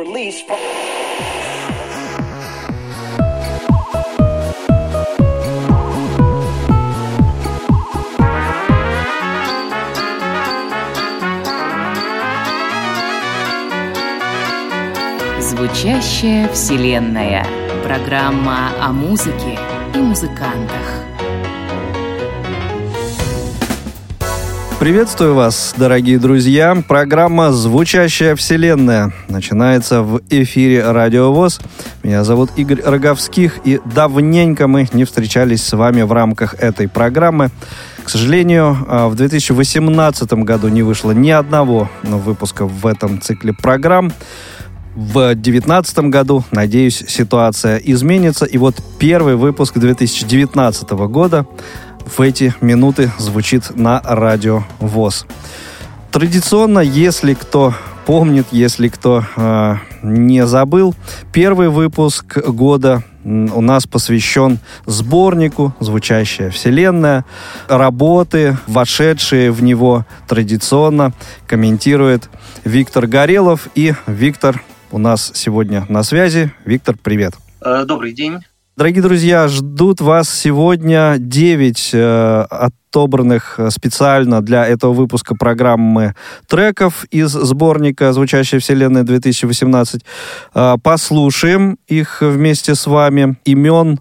or lease from... Звучащая Вселенная. Программа о музыке и музыкантах. Приветствую вас, дорогие друзья. Программа «Звучащая Вселенная» начинается в эфире Радио ВОЗ. Меня зовут Игорь Роговских, и давненько мы не встречались с вами в рамках этой программы. К сожалению, в 2018 году не вышло ни одного выпуска в этом цикле программ. В 2019 году, надеюсь, ситуация изменится. И вот первый выпуск 2019 года в эти минуты звучит на Радио ВОЗ. Традиционно, если кто помнит, если кто не забыл, первый выпуск года у нас посвящен сборнику «Звучащая Вселенная». Работы, вошедшие в него, традиционно комментирует Виктор Горелов. И Виктор у нас сегодня на связи. Виктор, привет. Добрый день. Дорогие друзья, ждут вас сегодня 9 отобранных специально для этого выпуска программы треков из сборника «Звучащая Вселенная 2018». Послушаем их вместе с вами. Имен,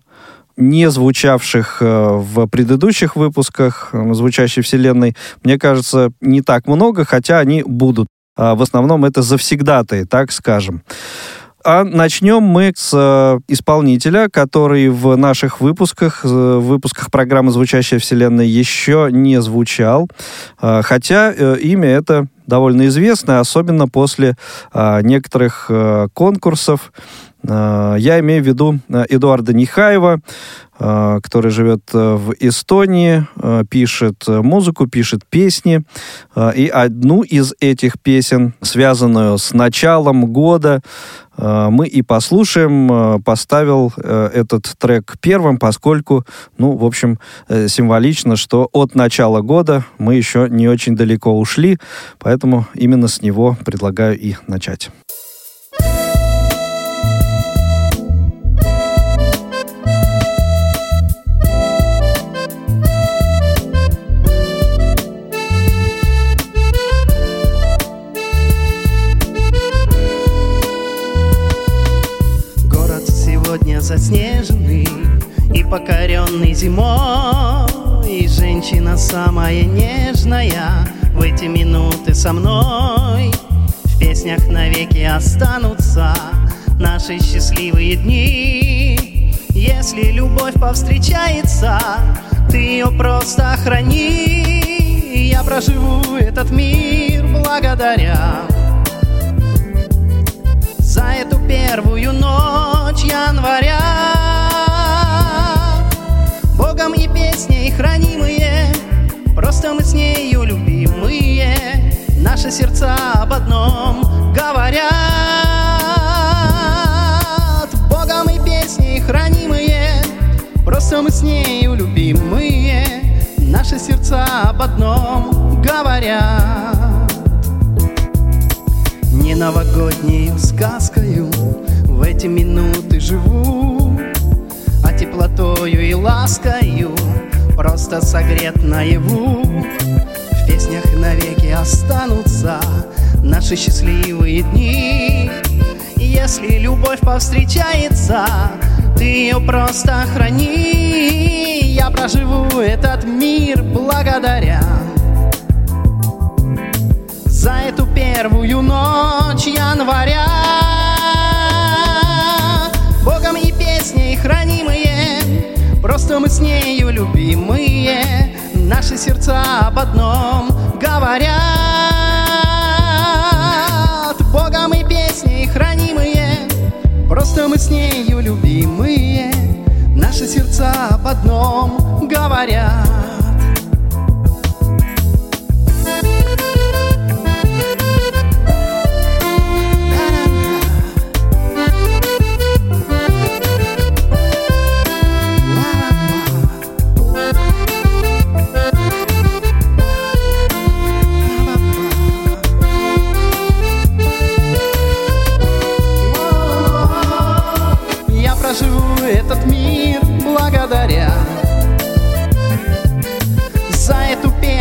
не звучавших в предыдущих выпусках «Звучащей Вселенной», мне кажется, не так много, хотя они будут. В основном это завсегдатые, так скажем. А начнем мы с исполнителя, который в наших выпусках, программы «Звучащая Вселенная» еще не звучал. Хотя имя это довольно известно, особенно после некоторых конкурсов. Я имею в виду Эдуарда Нихаева, который живет в Эстонии, пишет музыку, пишет песни. И одну из этих песен, связанную с началом года, мы и послушаем. Поставил этот трек первым, поскольку, в общем, символично, что от начала года мы еще не очень далеко ушли, поэтому именно с него предлагаю и начать. Заснеженный и покоренный зимой, и женщина самая нежная в эти минуты со мной. В песнях навеки останутся наши счастливые дни. Если любовь повстречается, ты ее просто храни. Я проживу этот мир благодаря за эту первую ночь января. Богом и песней хранимые, просто мы с нею любимые, наши сердца об одном говорят. Богом и песней хранимые, просто мы с нею любимые, наши сердца об одном говорят. Не новогоднею сказкою в эти минуты живу, а теплотою и ласкою просто согрет наяву. В песнях навеки останутся наши счастливые дни. И если любовь повстречается, ты ее просто храни. Я проживу этот мир благодаря за эту первую ночь января. Богом и песней хранимые, просто мы с нею любимые, наши сердца об одном говорят. Богом и песней хранимые, просто мы с нею любимые, наши сердца об одном говорят.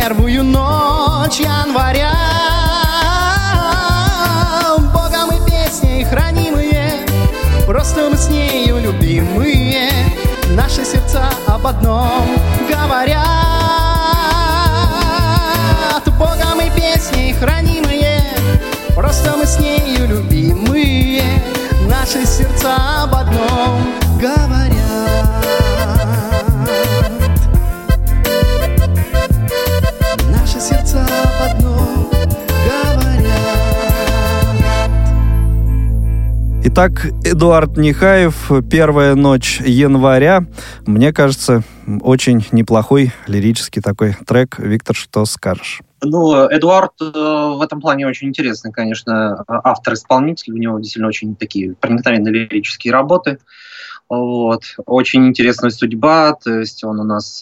первую ночь января. Богом и песней хранимые, просто мы с нею любимые. Наши сердца об одном говорят. Богом и песней хранимые, просто мы с нею любимые. Наши сердца об одном говорят. Наши сердца об одном говорят. Итак, Эдуард Нихаев, «Первая ночь января». Мне кажется, очень неплохой лирический такой трек. Виктор, что скажешь? Ну, Эдуард в этом плане очень интересный, конечно, автор-исполнитель. У него действительно очень такие проникновенные лирические работы. Вот. Очень интересная судьба. То есть он у нас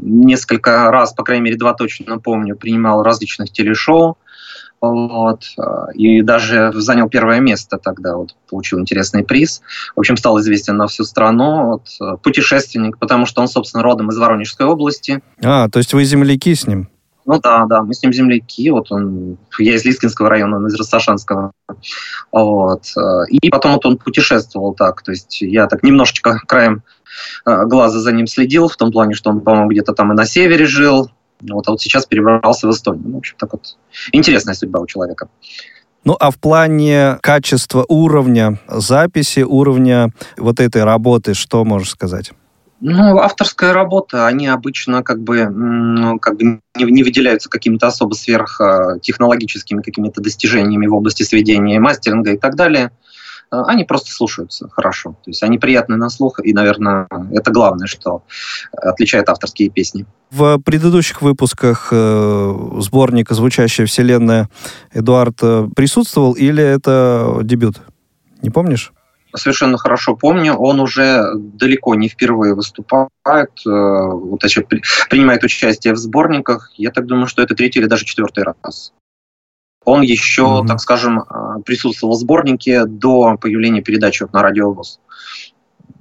несколько раз, по крайней мере, два точно помню, принимал различных телешоу. Вот. И даже занял первое место тогда, вот, получил интересный приз. В общем, стал известен на всю страну. Вот. Путешественник, потому что он, собственно, родом из Воронежской области. А, то есть вы земляки с ним? Ну да, мы с ним земляки, вот он, я из Лискинского района, он из Россошанского, вот, и потом вот он путешествовал так, то есть я так немножечко краем глаза за ним следил, в том плане, что он, по-моему, где-то там и на севере жил, вот, а вот сейчас перебрался в Эстонию, ну, в общем, так вот, интересная судьба у человека. Ну, а в плане качества уровня записи, уровня вот этой работы, что можешь сказать? Ну, авторская работа, они обычно как бы не выделяются какими-то особо сверхтехнологическими какими-то достижениями в области сведения, мастеринга и так далее. Они просто слушаются хорошо. То есть они приятны на слух, и, наверное, это главное, что отличает авторские песни. В предыдущих выпусках сборника «Звучащая Вселенная» Эдуард присутствовал или это дебют? Не помнишь? Совершенно хорошо помню, он уже далеко не впервые выступает, принимает участие в сборниках. Я так думаю, что это третий или даже четвертый раз. Он еще, так скажем, присутствовал в сборнике до появления передачи на Радио ВОЗ.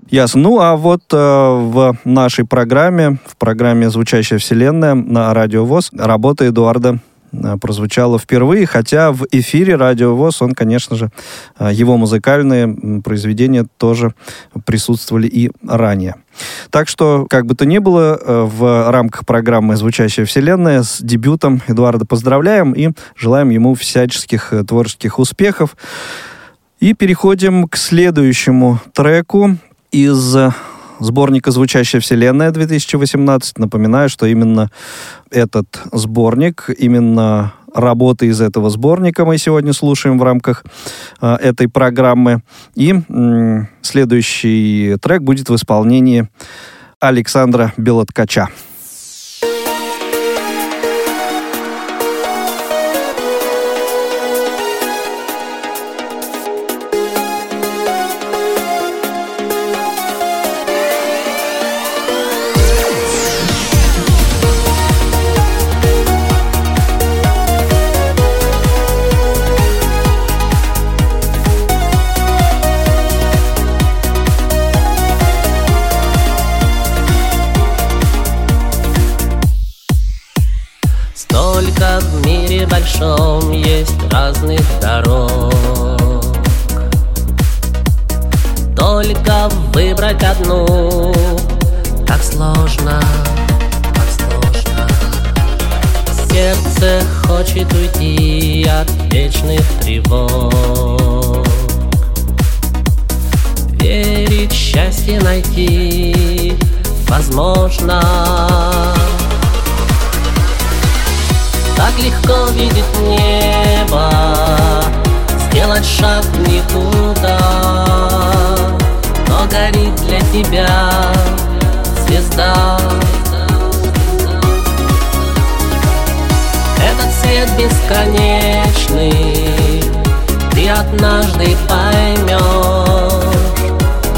Ясно. Ну, а вот в нашей программе, в программе «Звучащая Вселенная» на Радио ВОЗ работа Эдуарда прозвучало впервые, хотя в эфире Радио ВОЗ он, конечно же, его музыкальные произведения тоже присутствовали и ранее. Так что, как бы то ни было, в рамках программы «Звучащая Вселенная» с дебютом Эдуарда поздравляем и желаем ему всяческих творческих успехов. И переходим к следующему треку из сборника «Звучащая Вселенная 2018». Напоминаю, что именно этот сборник, именно работы из этого сборника мы сегодня слушаем в рамках этой программы. И следующий трек будет в исполнении Александра Белоткача. Есть разных дорог, только выбрать одну так сложно, так сложно. Сердце хочет уйти от вечных тревог, верить, счастье найти возможно. Так легко видеть небо, сделать шаг никуда, но горит для тебя звезда. Этот свет бесконечный, ты однажды поймешь,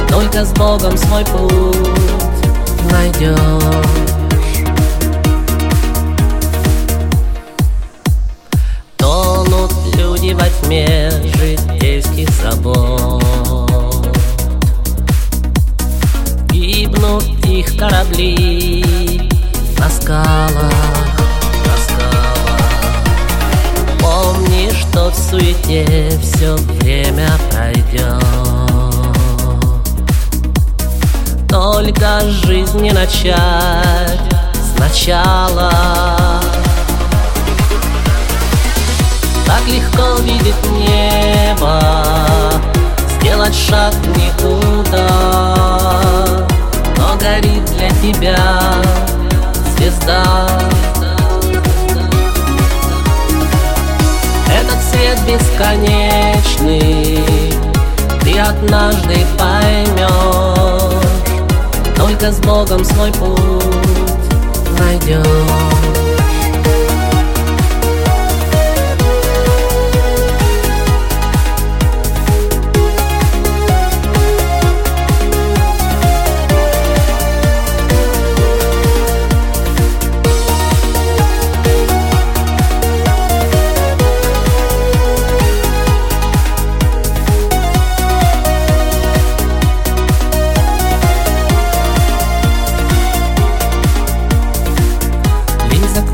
только с Богом свой путь найдешь. Во тьме житейских забот гибнут их корабли на скалах, на суете все время пройдет. Только жизнь не начать сначала. Так легко видеть небо, сделать шаг никуда, но горит для тебя звезда. Этот свет бесконечный ты однажды поймешь, только с Богом свой путь найдешь.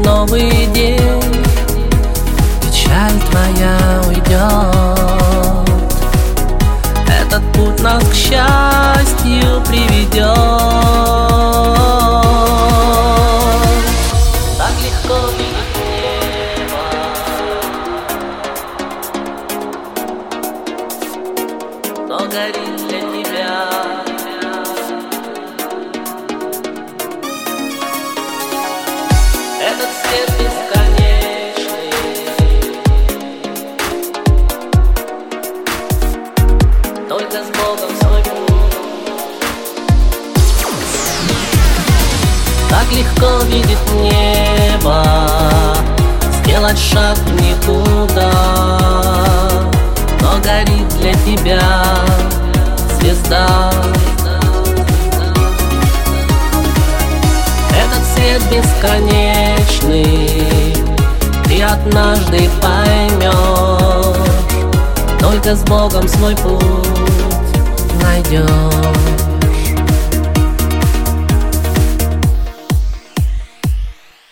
Новый день, печаль твоя уйдет. Этот путь нас к счастью приведет. Так легко видеть небо, но горит для тебя. Легко видит небо, сделать шаг никуда, но горит для тебя звезда. Этот свет бесконечный ты однажды поймешь, только с Богом свой путь найдешь.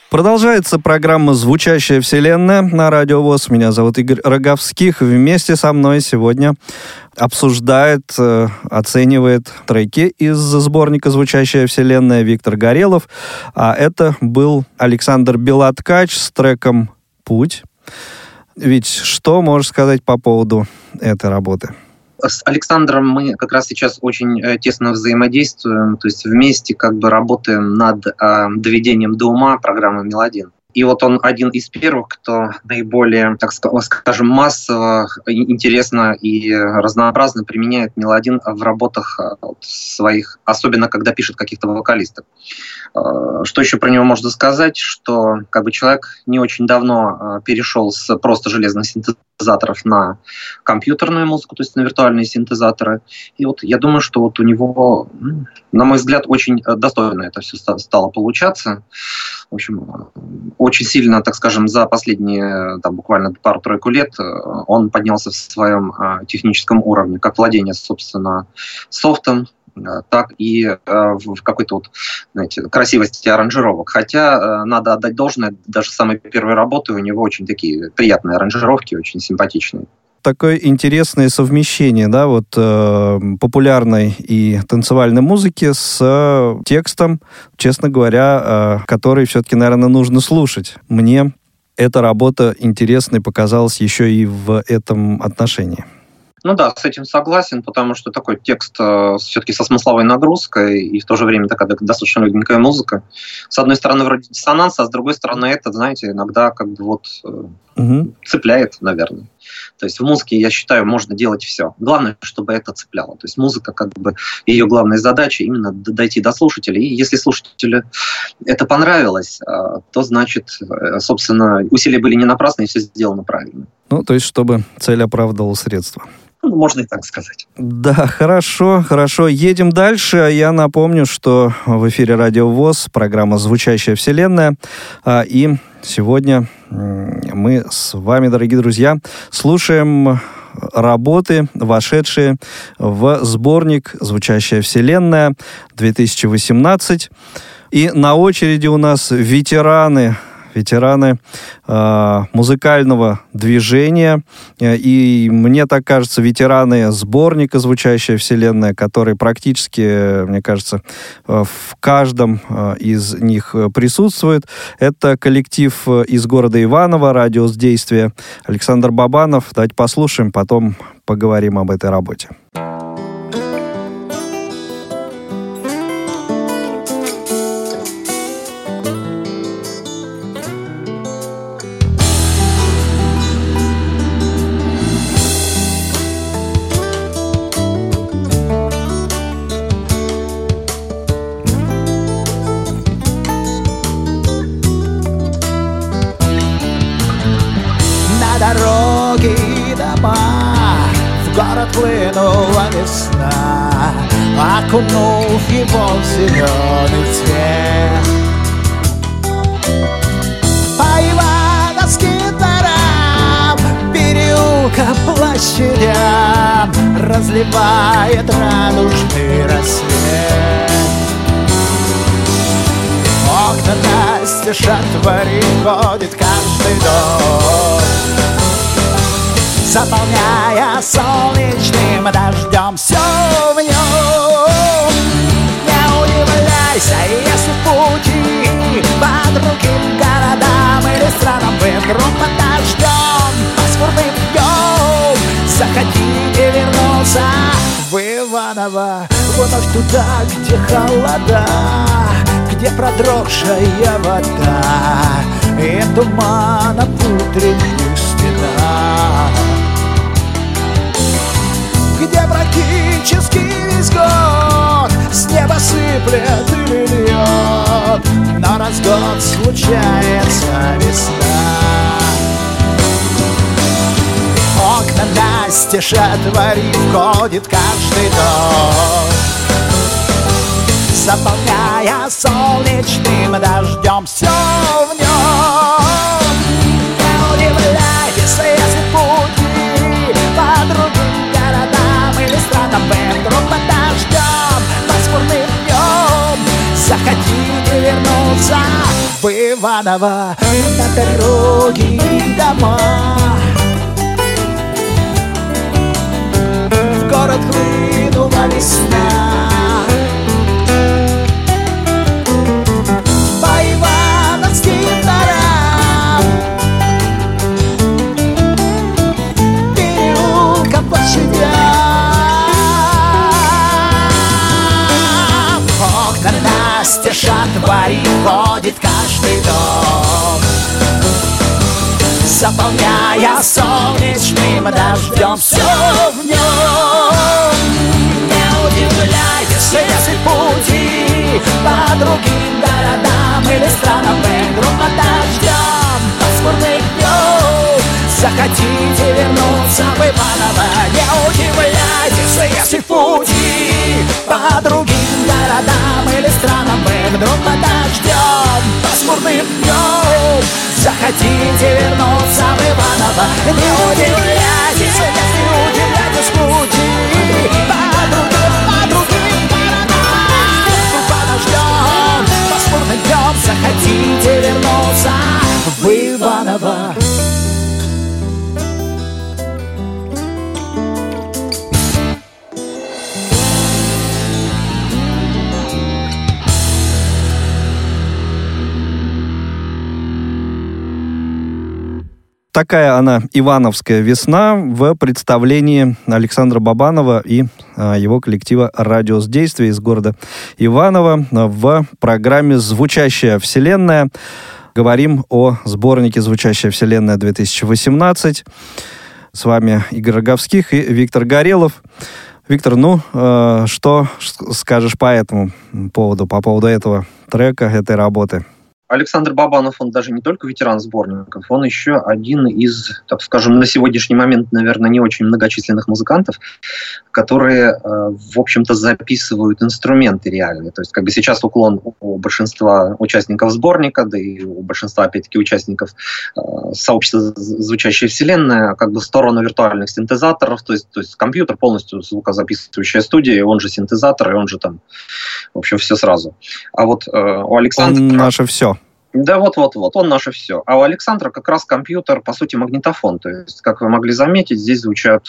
Продолжается программа «Звучащая Вселенная» на Радио ВОЗ. Меня зовут Игорь Роговских. Вместе со мной сегодня обсуждает, оценивает треки из сборника «Звучащая Вселенная» Виктор Горелов. А это был Александр Белоткач с треком «Путь». Вить, что можешь сказать по поводу этой работы? С Александром мы как раз сейчас очень тесно взаимодействуем, то есть вместе как бы работаем над доведением до ума программы «Мелодин». И вот он один из первых, кто наиболее, так скажем, массово, интересно и разнообразно применяет «Мелодин» в работах своих, особенно когда пишет каких-то вокалистов. Что еще про него можно сказать, что как бы человек не очень давно перешел с просто железных синтезаторов на компьютерную музыку, то есть на виртуальные синтезаторы. И вот я думаю, что вот у него, на мой взгляд, очень достойно это все стало получаться. В общем, очень сильно, так скажем, за последние там, буквально пару-тройку лет он поднялся в своем техническом уровне, как владение, собственно, софтом, так и в какой-то вот, знаете, красивости аранжировок. Хотя надо отдать должное, даже самые первые работы у него очень такие приятные аранжировки, очень симпатичные. Такое интересное совмещение, да, вот популярной и танцевальной музыки с текстом, честно говоря, который все-таки, наверное, нужно слушать. Мне эта работа интересной показалась еще и в этом отношении. Ну да, с этим согласен, потому что такой текст все-таки со смысловой нагрузкой и в то же время такая достаточно легенькая музыка. С одной стороны вроде диссонанс, а с другой стороны это, знаете, иногда как бы вот цепляет, наверное. То есть в музыке, я считаю, можно делать все. Главное, чтобы это цепляло. То есть музыка, как бы, ее главная задача именно дойти до слушателя. И если слушателю это понравилось, то, значит, собственно, усилия были не напрасны, и все сделано правильно. Ну, то есть, чтобы цель оправдывала средства. Можно и так сказать. Да, хорошо, хорошо. Едем дальше. Я напомню, что в эфире Радио ВОЗ, программа «Звучащая Вселенная». И сегодня мы с вами, дорогие друзья, слушаем работы, вошедшие в сборник «Звучащая Вселенная 2018». И на очереди у нас ветераны ветераны музыкального движения. И мне так кажется, ветераны сборника «Звучащая Вселенная», который практически, мне кажется, в каждом из них присутствует. Это коллектив из города Иваново, «Радиус действия», Александр Бабанов. Давайте послушаем, потом поговорим об этой работе. Плынула весна, окунув его в зеленый цвет. По ивановским дворам, переулка, площадям разливает радужный рассвет. Окна настежь отворит, ходит каждый дом, заполняя солнечным дождем все в нем. Не удивляйся, если в пути по другим городам или странам вы вдруг под дождем пасмурным днем захотите вернуться в Иваново, вновь туда, где холода, где продрогшая вода и туман опутрит спина, где практически весь год с неба сыплет и льет, но раз в год случается весна. Окна настежь отворив, входит каждый дом, заполняя солнечным дождем все в нем. Не удивляйтесь, если в пути по другим городам или странам вы вдруг под дождем пасмурным днем захотите вернуться в Иваново, на дороге и дома, в город хлынула весна. Шатвари входит каждый дом, заполняя солнечным дождем все в нем. Не удивляйтесь, если пути по другим городам или странам вы вдруг под дождем пасмурных днем захотите вернуться в Иваново. Не удивляйтесь, если пути по другим городам или странам вы вдруг под дождем пасмурным днем захотите вернуться в Иваново. Не удивляйтесь, не удивляйтесь, пути по другим городам под дождем пасмурным днем захотите вернуться в Иваново. Такая она, ивановская весна, в представлении Александра Бабанова и его коллектива «Радиус действия» из города Иваново в программе «Звучащая Вселенная». Говорим о сборнике «Звучащая Вселенная 2018». С вами Игорь Роговских и Виктор Горелов. Виктор, что скажешь по этому поводу, по поводу этого трека, этой работы? Александр Бабанов, он даже не только ветеран сборников, он еще один из, так скажем, на сегодняшний момент, наверное, не очень многочисленных музыкантов, которые, в общем-то, записывают инструменты реальные. То есть, как бы сейчас уклон у большинства участников сборника, да и у большинства, опять-таки, участников сообщества «Звучащая Вселенная», как бы в сторону виртуальных синтезаторов, то есть компьютер полностью звукозаписывающая студия, он же синтезатор, и он же там, в общем, все сразу. А вот у Александра... Он наше все. Да вот-вот-вот, он наше все. А у Александра как раз компьютер, по сути, магнитофон. То есть, как вы могли заметить, здесь звучат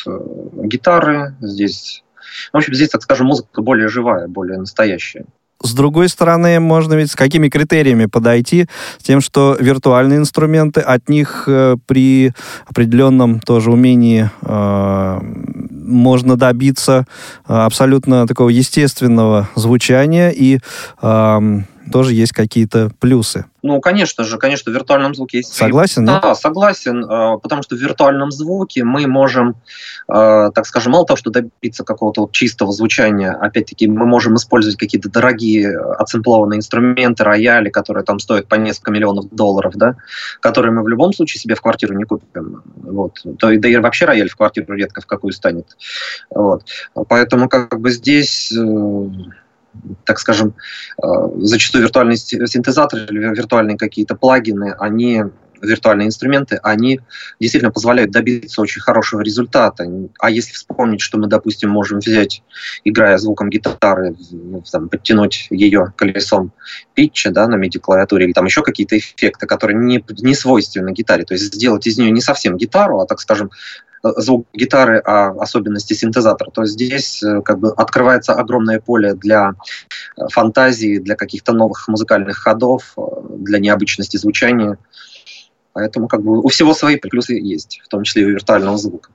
гитары, здесь... В общем, здесь, так скажем, музыка более живая, более настоящая. С другой стороны, можно ведь с какими критериями подойти? С тем, что виртуальные инструменты, от них при определенном тоже умении можно добиться абсолютно такого естественного звучания и... тоже есть какие-то плюсы. Ну, конечно, в виртуальном звуке есть... Согласен? Да, нет? Согласен, потому что в виртуальном звуке мы можем, так скажем, мало того, что добиться какого-то вот чистого звучания, опять-таки мы можем использовать какие-то дорогие отсэмплованные инструменты, рояли, которые там стоят по несколько миллионов долларов, да, которые мы в любом случае себе в квартиру не купим. Вот. Да и вообще рояль в квартиру редко в какую станет. Вот. Поэтому как бы здесь... так скажем, зачастую виртуальные синтезаторы или виртуальные какие-то плагины, они, виртуальные инструменты, они действительно позволяют добиться очень хорошего результата. А если вспомнить, что мы, допустим, можем взять, играя звуком гитары, там, подтянуть ее колесом питча, да, на MIDI-клавиатуре, или там еще какие-то эффекты, которые не свойственны гитаре, то есть сделать из нее не совсем гитару, а, так скажем, звук гитары, а особенности синтезатора, то здесь как бы открывается огромное поле для фантазии, для каких-то новых музыкальных ходов, для необычности звучания. Поэтому как бы у всего свои плюсы есть, в том числе и у виртуального звука.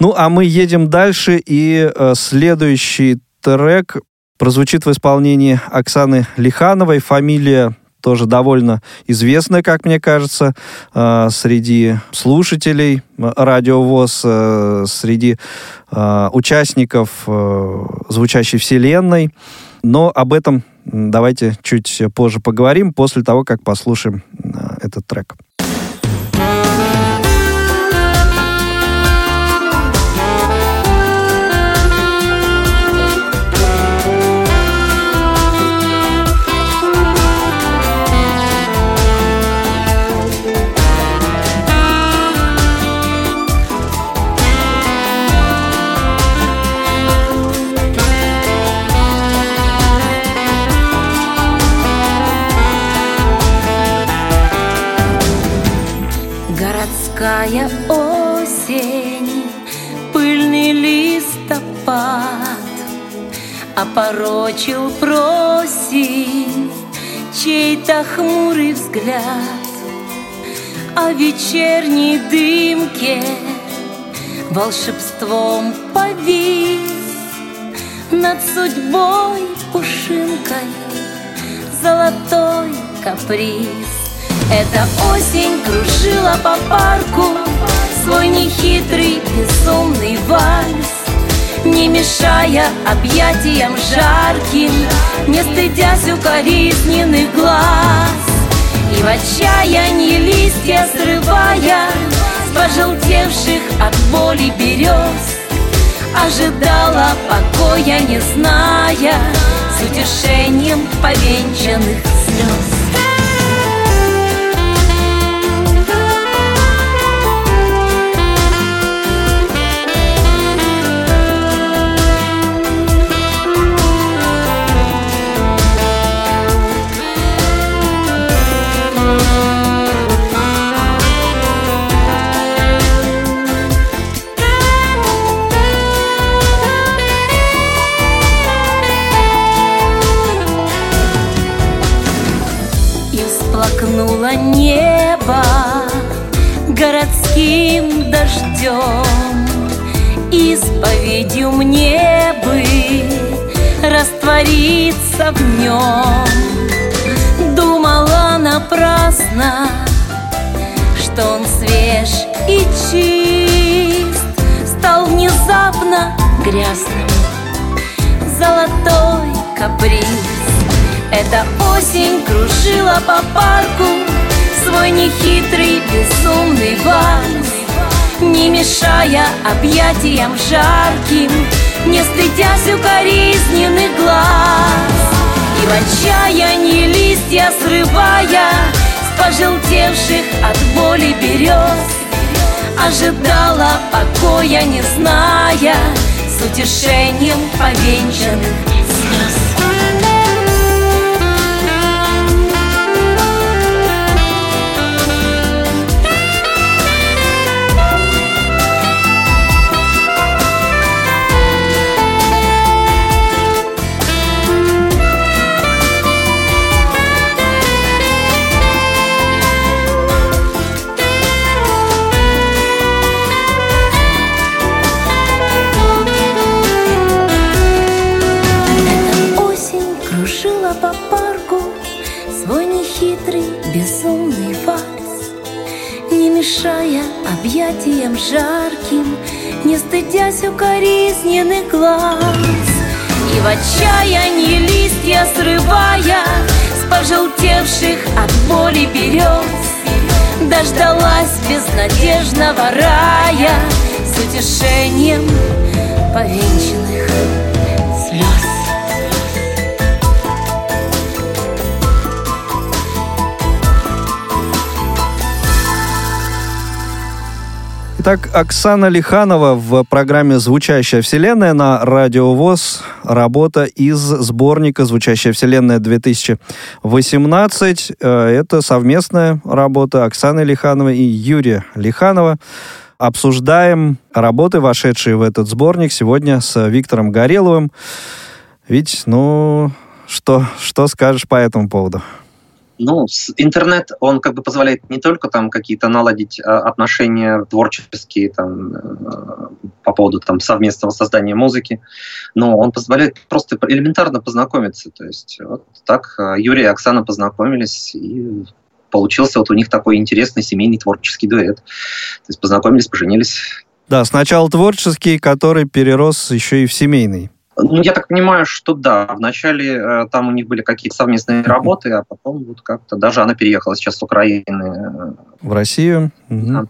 Ну, а мы едем дальше, и следующий трек прозвучит в исполнении Оксаны Лихановой. Фамилия тоже довольно известная, как мне кажется, среди слушателей Радио ВОЗ, среди участников «Звучащей Вселенной». Но об этом давайте чуть позже поговорим, после того, как послушаем этот трек. Городская осень, пыльный листопад опорочил просень чей-то хмурый взгляд. А в вечерней дымке волшебством повис над судьбой пушинкой золотой каприз. Эта осень кружила по парку свой нехитрый, безумный вальс, не мешая объятиям жарким, не стыдясь укоризненных глаз. И в отчаянии листья срывая с пожелтевших от боли берез, ожидала покоя, не зная, с утешением повенчанных слез. Небо городским дождем, исповедью мне бы раствориться в нем. Думала напрасно, что он свеж и чист, стал внезапно грязным золотой каприз. Эта осень кружила по парку свой нехитрый, безумный вальс, не мешая объятиям жарким, не стыдясь укоризненных глаз. И в отчаянии листья срывая с пожелтевших от боли берез, ожидала покоя, не зная, с утешением повенчанных слез. Согревая объятием жарким, не стыдясь укоризненных глаз. И в отчаянии листья срывая с пожелтевших от боли берез, дождалась безнадежного рая с утешением повенчанных слез. Так, Оксана Лиханова в программе «Звучащая Вселенная» на Радио ВОЗ. Работа из сборника «Звучащая Вселенная 2018». Это совместная работа Оксаны Лихановой и Юрия Лиханова. Обсуждаем работы, вошедшие в этот сборник, сегодня с Виктором Гореловым. Ведь, что скажешь по этому поводу? Интернет, он как бы позволяет не только там какие-то наладить отношения творческие там, по поводу там, совместного создания музыки, но он позволяет просто элементарно познакомиться. То есть вот так Юрий и Оксана познакомились, и получился вот у них такой интересный семейный творческий дуэт. То есть познакомились, поженились. Да, сначала творческий, который перерос еще и в семейный. Я так понимаю, что да, вначале там у них были какие-то совместные работы, а потом вот как-то даже она переехала сейчас с Украины в Россию. Да.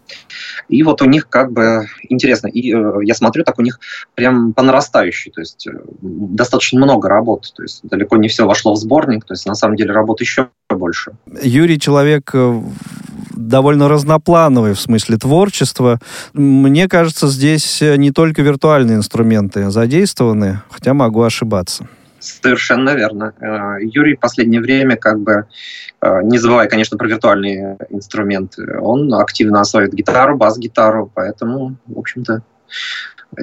И вот у них как бы интересно, и я смотрю, так у них прям по нарастающей, то есть достаточно много работ, то есть далеко не все вошло в сборник, то есть на самом деле работ еще больше. Юрий человек довольно разноплановый в смысле творчества. Мне кажется, здесь не только виртуальные инструменты задействованы, хотя могу ошибаться. Совершенно верно. Юрий в последнее время, как бы, не забывая, конечно, про виртуальные инструменты, он активно осваивает гитару, бас-гитару, поэтому, в общем-то,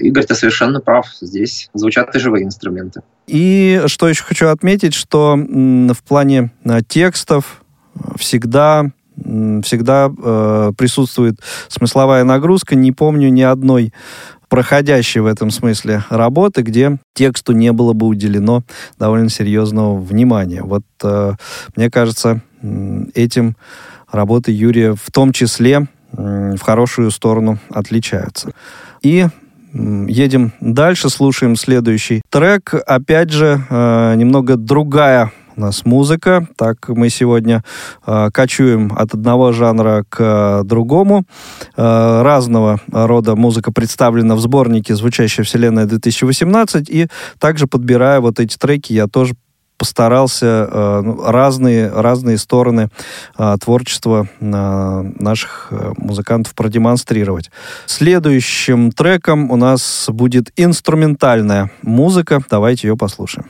Игорь, ты совершенно прав. Здесь звучат и живые инструменты. И что еще хочу отметить, что в плане текстов всегда присутствует смысловая нагрузка. Не помню ни одной проходящей в этом смысле работы, где тексту не было бы уделено довольно серьезного внимания. Вот, мне кажется, этим работы Юрия в том числе в хорошую сторону отличаются. И едем дальше, слушаем следующий трек. Опять же, немного другая у нас музыка. Так мы сегодня кочуем от одного жанра к другому. Разного рода музыка представлена в сборнике «Звучащая Вселенная 2018». И также, подбирая вот эти треки, я тоже постарался разные стороны творчества наших музыкантов продемонстрировать. Следующим треком у нас будет инструментальная музыка. Давайте ее послушаем.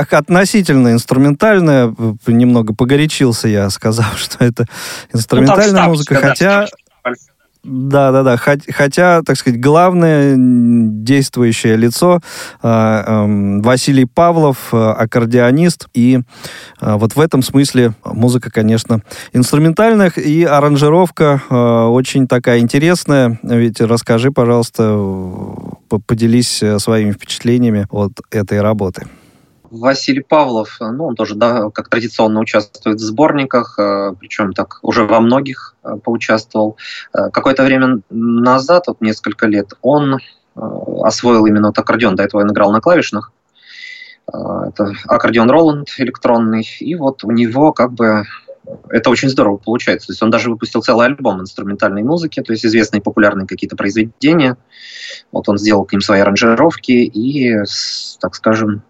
так, относительно инструментальная. Немного погорячился я, сказав, что это инструментальная музыка. Хотя... Да-да-да, хотя, так сказать, главное действующее лицо Василий Павлов, аккордеонист, и вот в этом смысле музыка, конечно, инструментальная, и аранжировка очень такая интересная, ведь расскажи, пожалуйста, поделись своими впечатлениями от этой работы. Василий Павлов, он тоже, как традиционно, участвует в сборниках, причем так уже во многих поучаствовал. Какое-то время назад, несколько лет, он освоил именно аккордеон, до этого он играл на клавишных. Это аккордеон Roland электронный, и у него это очень здорово получается. То есть он даже выпустил целый альбом инструментальной музыки, то есть известные популярные какие-то произведения. Он сделал к ним свои аранжировки и, так скажем,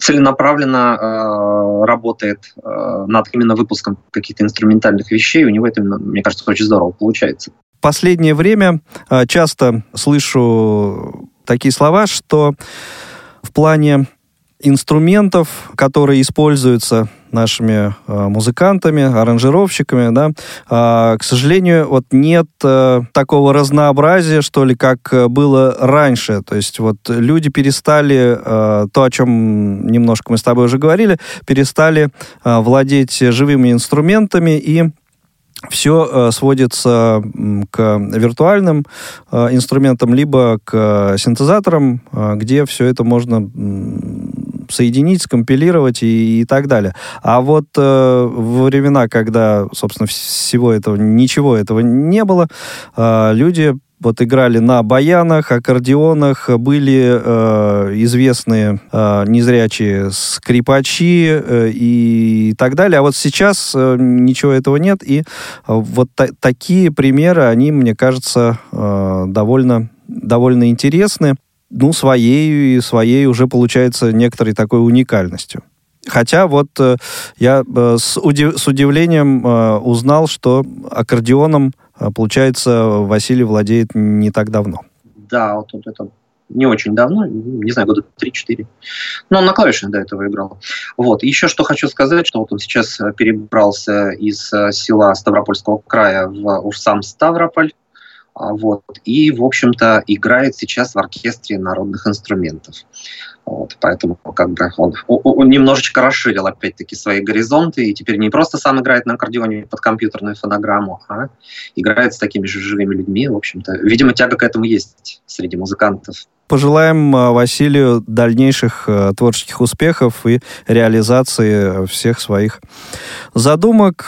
целенаправленно работает над именно выпуском каких-то инструментальных вещей. У него это, мне кажется, очень здорово получается. В последнее время часто слышу такие слова, что в плане инструментов, которые используются нашими музыкантами, аранжировщиками, к сожалению, нет такого разнообразия, что ли, как было раньше. То есть люди перестали, то, о чем немножко мы с тобой уже говорили, перестали владеть живыми инструментами, и все сводится к виртуальным инструментам, либо к синтезаторам, где все это можно соединить, скомпилировать и так далее. А во времена, когда, собственно, ничего этого не было, люди играли на баянах, аккордеонах, были известные незрячие скрипачи и так далее. А сейчас ничего этого нет, и такие примеры, они, мне кажется, довольно интересны. Своей уже получается некоторой такой уникальностью. Хотя я с удивлением узнал, что аккордеоном, получается, Василий владеет не так давно. Да, это не очень давно, не знаю, года 3-4. Но он на клавишах до этого играл. Еще что хочу сказать, что он сейчас перебрался из села Ставропольского края в сам Ставрополь. И, в общем-то, играет сейчас в оркестре народных инструментов. Поэтому он немножечко расширил, опять-таки, свои горизонты, и теперь не просто сам играет на аккордеоне под компьютерную фонограмму, а играет с такими же живыми людьми. В общем-то, видимо, тяга к этому есть среди музыкантов. Пожелаем Василию дальнейших творческих успехов и реализации всех своих задумок.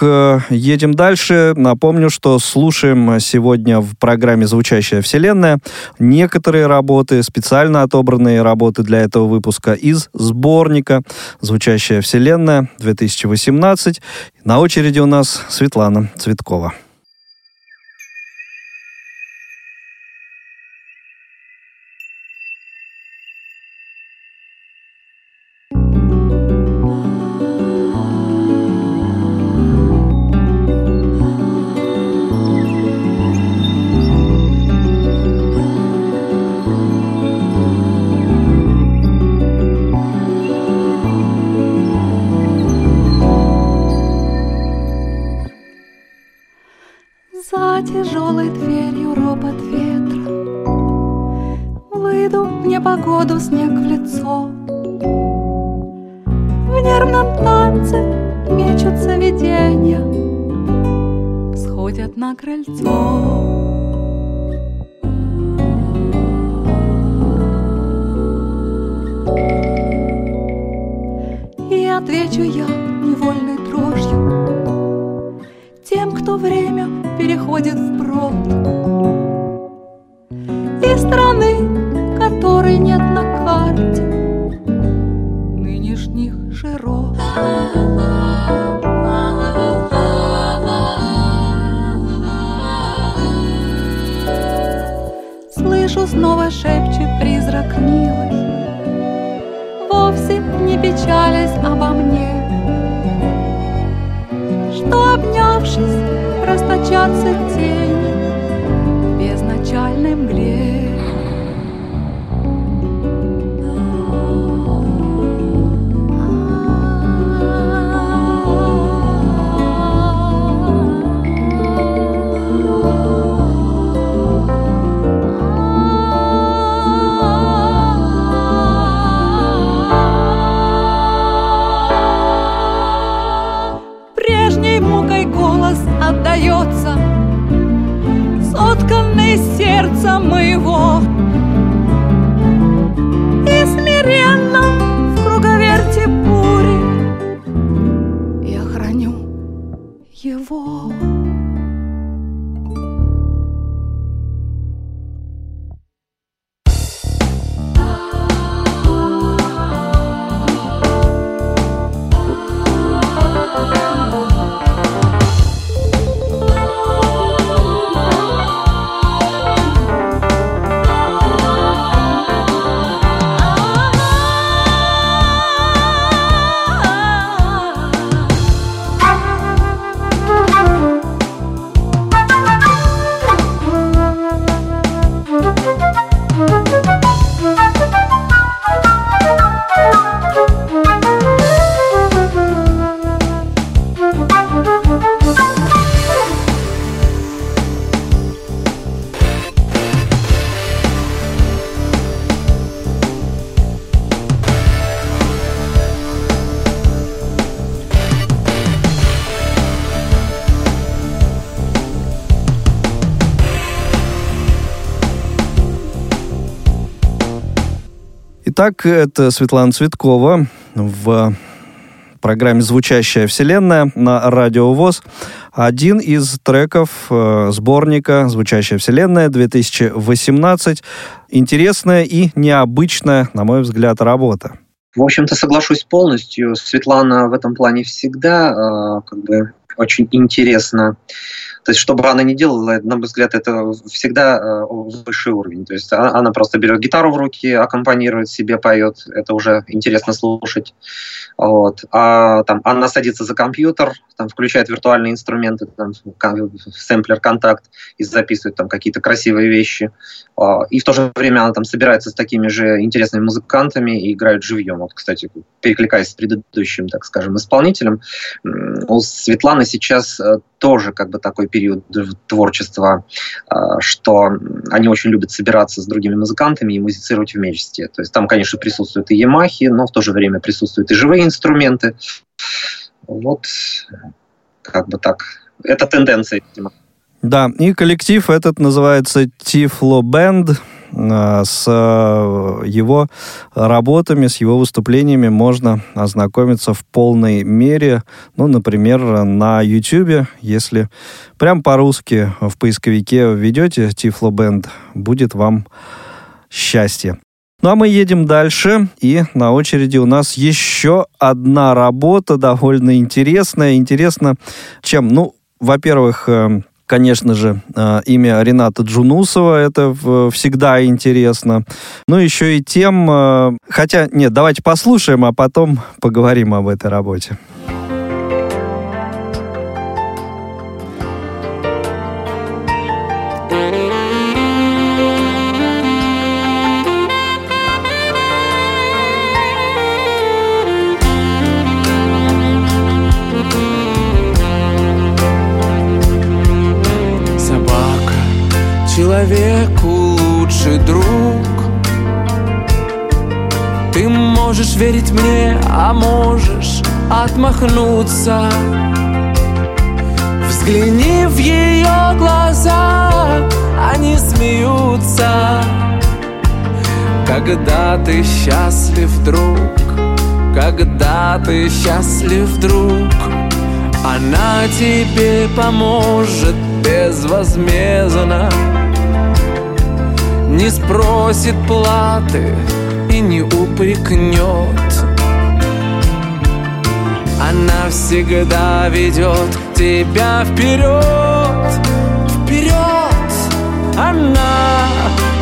Едем дальше. Напомню, что слушаем сегодня в программе «Звучащая Вселенная» некоторые работы, специально отобранные работы для этого выпуска из сборника «Звучащая Вселенная 2018». На очереди у нас Светлана Цветкова. Снова шепчет призрак милый, вовсе не печалясь обо мне, что, обнявшись, расточатся тени в безначальной мгле. сердца моего. И смиренно в круговерте бури я храню его. Итак, это Светлана Цветкова в программе «Звучащая Вселенная» на Радио ВОЗ. Один из треков сборника «Звучащая Вселенная 2018». Интересная и необычная, на мой взгляд, работа. В общем-то, соглашусь полностью. Светлана в этом плане всегда очень интересна. То есть, что бы она ни делала, на мой взгляд, это всегда высший уровень. То есть, она просто берет гитару в руки, аккомпанирует себе, поет. Это уже интересно слушать. Вот. А там она садится за компьютер, там, включает виртуальные инструменты, там, сэмплер «Контакт» и записывает там какие-то красивые вещи. И в то же время она там собирается с такими же интересными музыкантами и играет живьем. Вот, кстати, перекликаясь с предыдущим, так скажем, исполнителем, у Светланы сейчас тоже такой период творчества, что они очень любят собираться с другими музыкантами и музицировать вместе. То есть там, конечно, присутствуют и ямахи, но в то же время присутствуют и живые инструменты. Вот так. Это тенденция. Да, и коллектив этот называется Tiflo Band. С его работами, с его выступлениями можно ознакомиться в полной мере. Ну, например, на YouTube, если прям по-русски в поисковике введете Tiflo Band, будет вам счастье. Ну, а мы едем дальше, и на очереди у нас еще одна работа, довольно интересная. Интересно чем? Ну, во-первых, конечно же, имя Рената Джунусова, это всегда интересно. Ну, еще и тем... Хотя, нет, давайте послушаем, а потом поговорим об этой работе. Человеку лучший друг. Ты можешь верить мне, а можешь отмахнуться. Взгляни в ее глаза, они смеются. Когда ты счастлив, друг, когда ты счастлив, друг, она тебе поможет безвозмездно. Не спросит платы и не упрекнет. Она всегда ведет тебя вперед, вперед. Она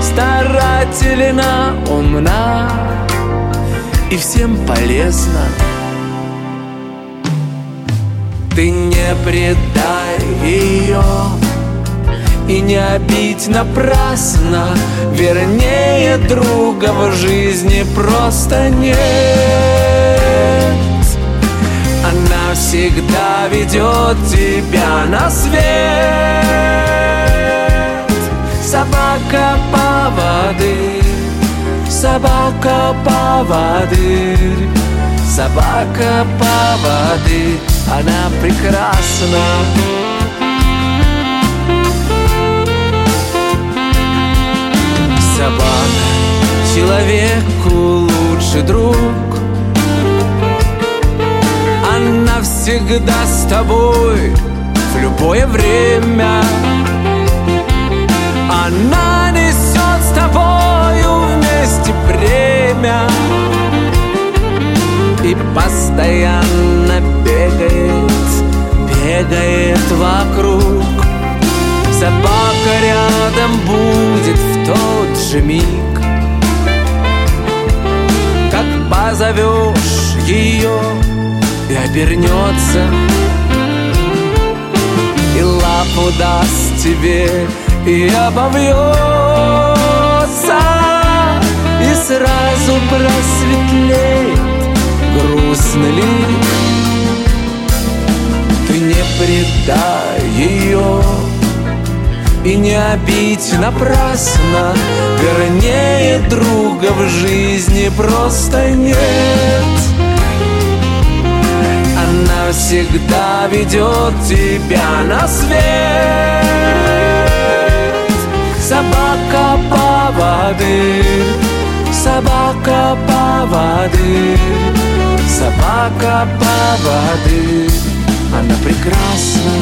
старательна, умна и всем полезна. Ты не предай ее и не обидь напрасно. Вернее, друга в жизни просто нет. Она всегда ведет тебя на свет. Собака-поводырь, собака-поводырь, собака-поводырь, она прекрасна. собака человеку лучший друг. Она всегда с тобой в любое время. Она несет с тобою вместе время и постоянно бегает вокруг. Собака рядом будет в тот же миг, как позовешь ее и обернется, и лапу даст тебе, и обовьется, и сразу просветлеет грустный лик. Ты не предай ее и не обидь напрасно, вернее друга в жизни просто нет. Она всегда ведет тебя на свет. Собака по воде, собака по воде, собака по воде, она прекрасна.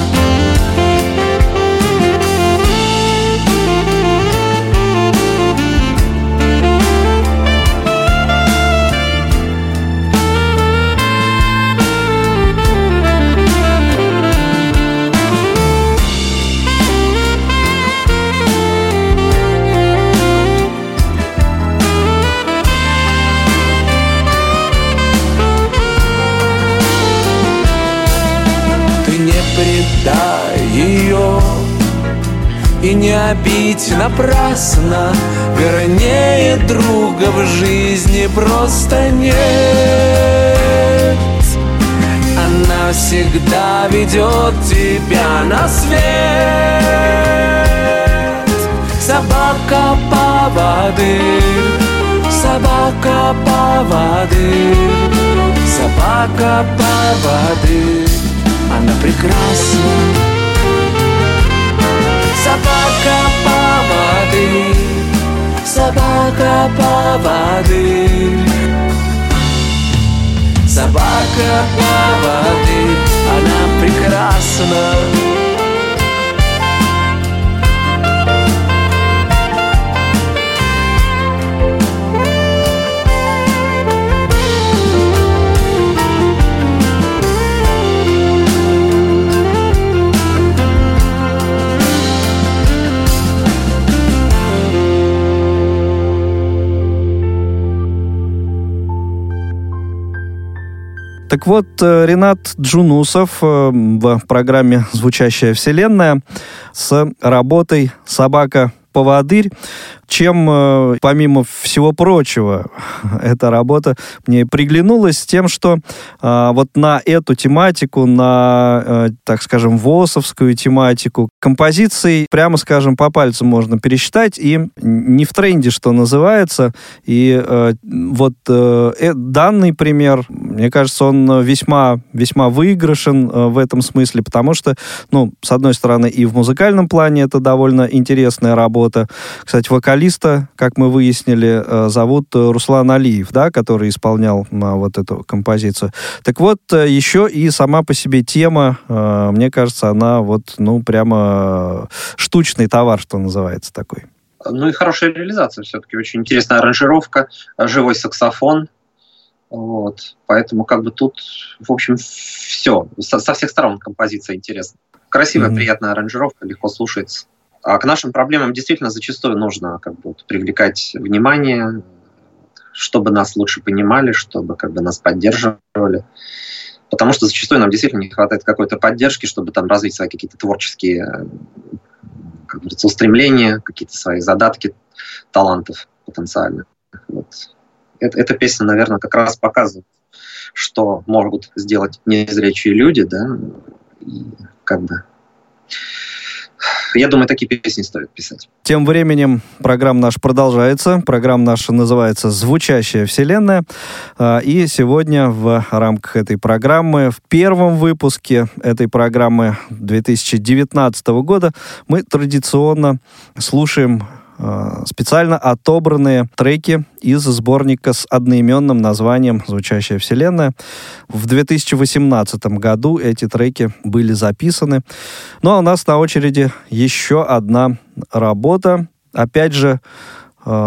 Предай ее и не обидь напрасно, вернее друга в жизни просто нет. Она всегда ведет тебя на свет. Собака по воде, собака по воде, собака по воде, она прекрасна. Собака по воде, собака по воде, собака по воде, она прекрасна. Так вот, Ренат Джунусов в программе «Звучащая Вселенная» с работой «Собака-поводырь». Чем, помимо всего прочего, эта работа мне приглянулась тем, что вот на эту тематику, на, так скажем, ВОСовскую тематику, композиций, прямо скажем, по пальцу можно пересчитать, и не в тренде, что называется. И вот данный пример, мне кажется, он весьма выигрышен в этом смысле, потому что, ну, с одной стороны, и в музыкальном плане это довольно интересная работа. Кстати, вокалист, как мы выяснили, зовут Руслан Алиев, да, который исполнял вот эту композицию. Так вот, еще и сама по себе тема, мне кажется, она вот, ну, прямо штучный товар, что называется, такой. Ну и хорошая реализация все-таки, очень интересная аранжировка, живой саксофон. Вот. Поэтому как бы тут, в общем, все. Со всех сторон композиция интересна. Красивая, приятная аранжировка, легко слушается. А к нашим проблемам действительно зачастую нужно как бы привлекать внимание, чтобы нас лучше понимали, чтобы как бы нас поддерживали. Потому что зачастую нам действительно не хватает какой-то поддержки, чтобы там развить свои какие-то творческие, как говорится, устремления, какие-то свои задатки талантов потенциальных. Вот. Эта песня, наверное, как раз показывает, что могут сделать незрячие люди, да, и как бы... Я думаю, такие песни стоит писать. Тем временем программа наша продолжается. Программа наша называется «Звучащая Вселенная». И сегодня в рамках этой программы, в первом выпуске этой программы 2019 года, мы традиционно слушаем специально отобранные треки из сборника с одноименным названием «Звучащая Вселенная». В 2018 году эти треки были записаны. Ну, а у нас на очереди еще одна работа. Опять же,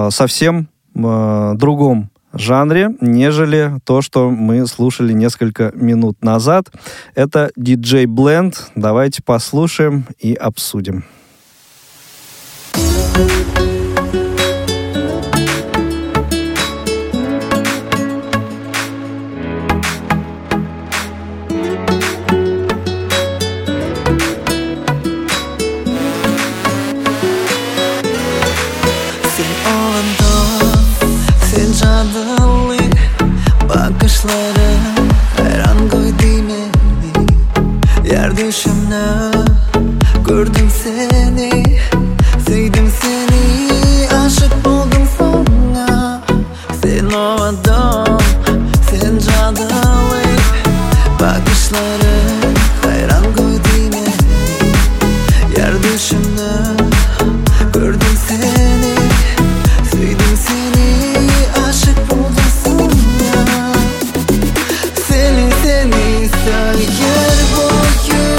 совсем другом жанре, нежели то, что мы слушали несколько минут назад. Это DJ Blend. Давайте послушаем и обсудим. Düşümden gördüm seni, sevdim seni, aşık oldum sana. Sen o adam, sen cadalık bakışları hayran koydun beni. Yer düşümden gördüm seni, sevdim seni, aşık oldum sana. Seni seni sayar boyu.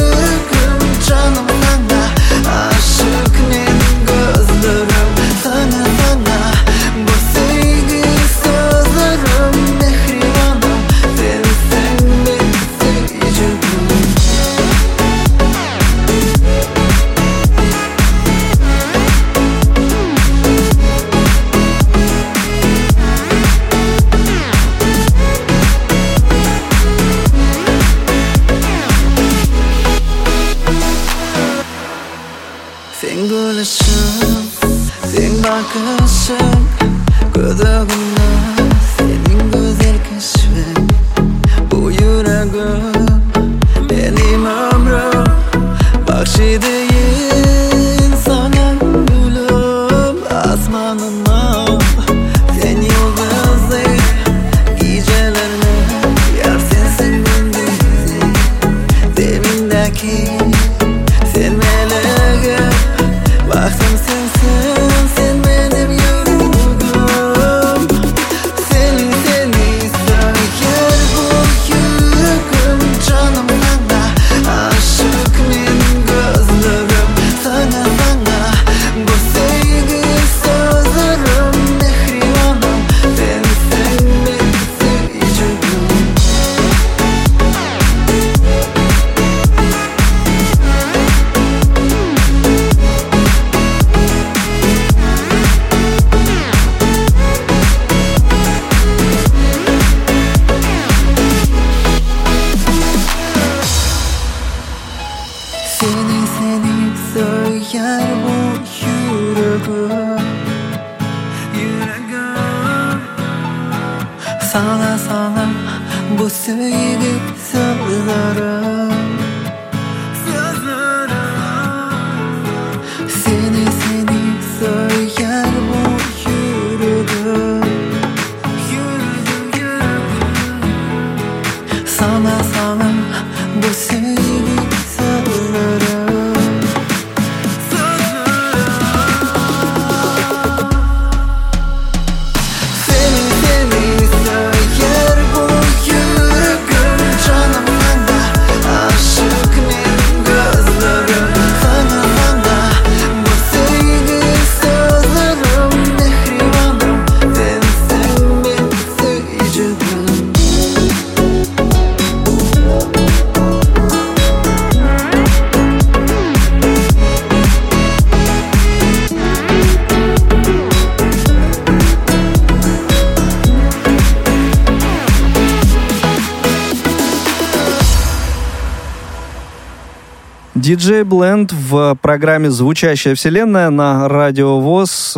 DJ Blend в программе «Звучащая Вселенная» на Радио ВОЗ.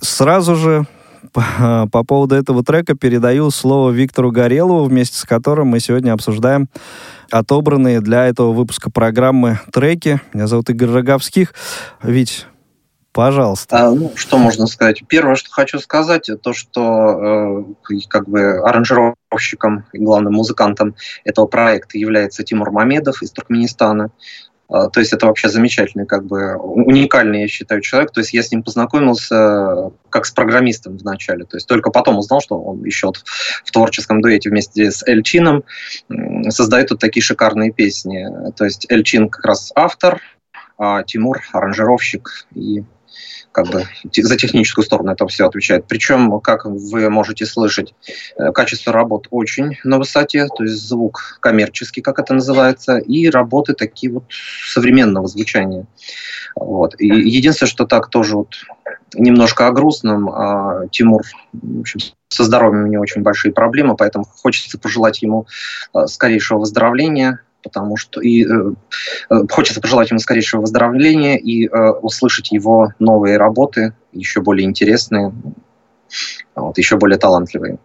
Сразу же по поводу этого трека передаю слово Виктору Горелову, вместе с которым мы сегодня обсуждаем отобранные для этого выпуска программы треки. Меня зовут Игорь Роговских. Вить, пожалуйста. Что можно сказать? Первое, что хочу сказать, то, что аранжировщиком и главным музыкантом этого проекта является Тимур Мамедов из Туркменистана. То есть это вообще замечательный, как бы уникальный, я считаю, человек. То есть я с ним познакомился как с программистом вначале. То есть только потом узнал, что он еще вот в творческом дуэте вместе с Эль Чином создает вот такие шикарные песни. То есть Эль Чин как раз автор, а Тимур аранжировщик и... как бы за техническую сторону это все отвечает. Причем, как вы можете слышать, качество работ очень на высоте, то есть звук коммерческий, как это называется, и работы такие вот современного звучания. Вот. И единственное, что так тоже вот немножко о грустном, Тимур, в общем, со здоровьем у него очень большие проблемы, поэтому хочется пожелать ему скорейшего выздоровления. Потому что хочется пожелать ему скорейшего выздоровления и услышать его новые работы, еще более интересные, вот, еще более талантливые.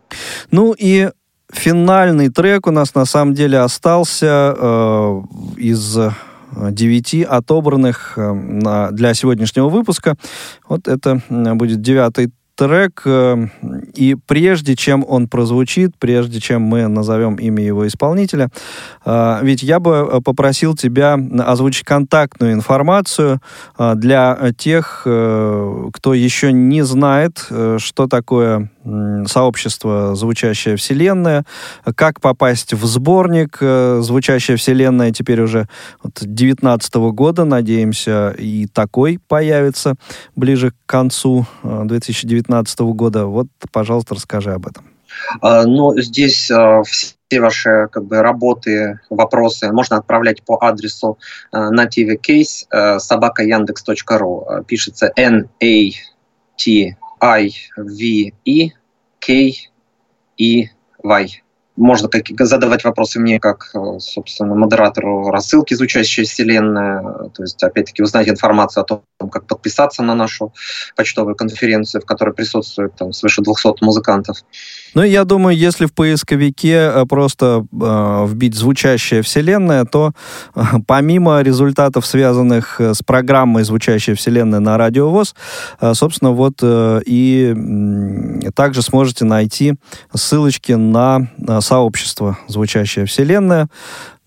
Ну и финальный трек у нас на самом деле остался из 9 отобранных для сегодняшнего выпуска. Вот это будет 9-й трек, и прежде чем он прозвучит, прежде чем мы назовем имя его исполнителя, ведь я бы попросил тебя озвучить контактную информацию для тех, кто еще не знает, что такое сообщество «Звучащая Вселенная», как попасть в сборник «Звучащая Вселенная» теперь уже 2019 года, надеемся, и такой появится ближе к концу 2019 года. Вот, пожалуйста, расскажи об этом. Ну, здесь все ваши как бы работы, вопросы можно отправлять по адресу nativecase@yandex.ru. Пишется nativekey. Можно задавать вопросы мне, как, собственно, модератору рассылки «Звучащая Вселенная». То есть, опять-таки, узнать информацию о том, как подписаться на нашу почтовую конференцию, в которой присутствует там свыше 200 музыкантов. Ну, я думаю, если в поисковике просто вбить «Звучащая Вселенная», то помимо результатов, связанных с программой «Звучащая Вселенная» на Радио ВОЗ, собственно, вот и также сможете найти ссылочки на сообщество «Звучащая Вселенная».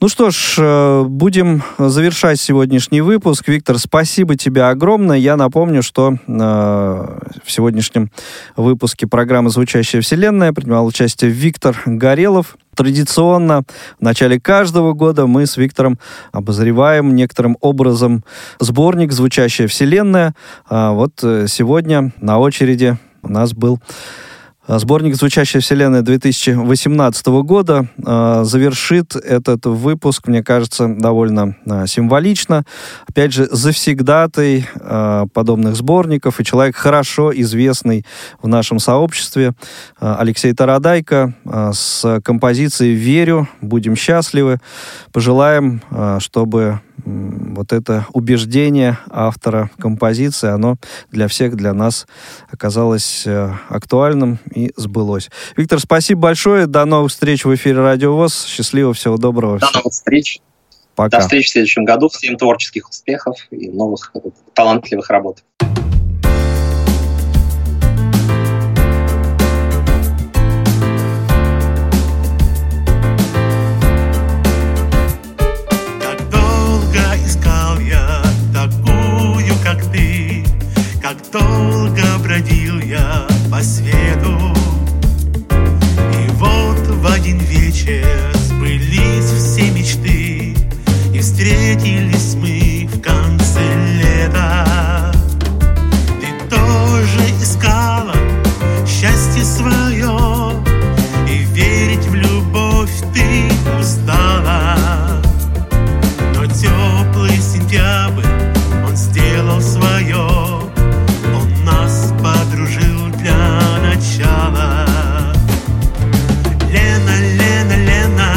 Ну что ж, будем завершать сегодняшний выпуск. Виктор, спасибо тебе огромное. Я напомню, что в сегодняшнем выпуске программы «Звучащая Вселенная» принимал участие Виктор Горелов. Традиционно в начале каждого года мы с Виктором обозреваем некоторым образом сборник «Звучащая Вселенная». Вот сегодня на очереди у нас был сборник «Звучащая Вселенная» 2018 года. Завершит этот выпуск, мне кажется, довольно символично. Опять же, завсегдатай подобных сборников и человек, хорошо известный в нашем сообществе, Алексей Тарадайко с композицией «Верю, будем счастливы». Пожелаем, чтобы вот это убеждение автора композиции, оно для всех, для нас оказалось актуальным и сбылось. Виктор, спасибо большое. До новых встреч в эфире Радио ВОЗ. Счастливо, всего доброго. До новых встреч. Пока. До встречи в следующем году. Всем творческих успехов и новых талантливых работ. Долго бродил я по свету, и вот в один вечер сбылись все мечты, и встретились мы в конце лета. Ты тоже искала счастье свое, и верить в любовь ты устала, но теплый сентябрь, он сделал свое. Нас подружил для начала. Лена, Лена, Лена,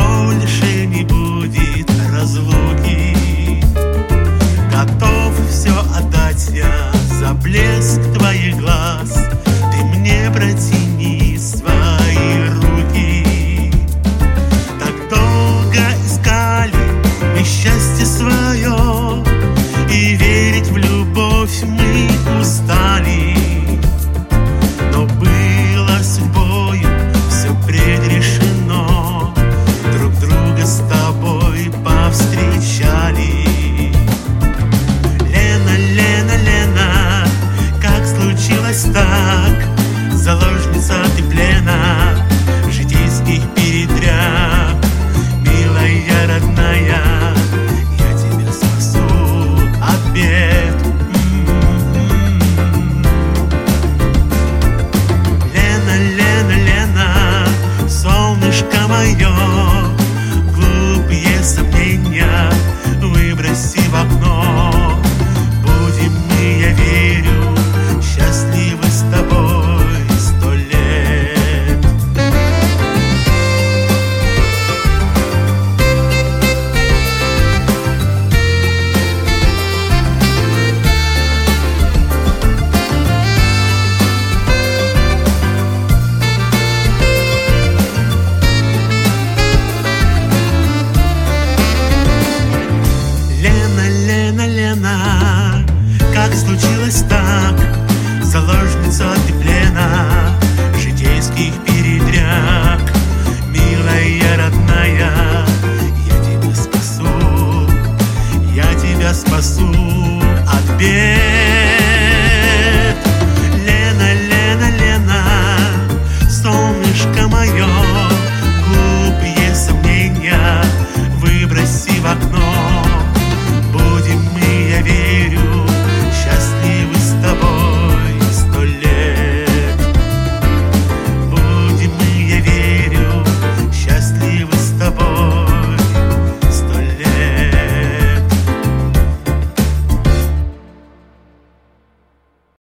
помнишь и не будешь.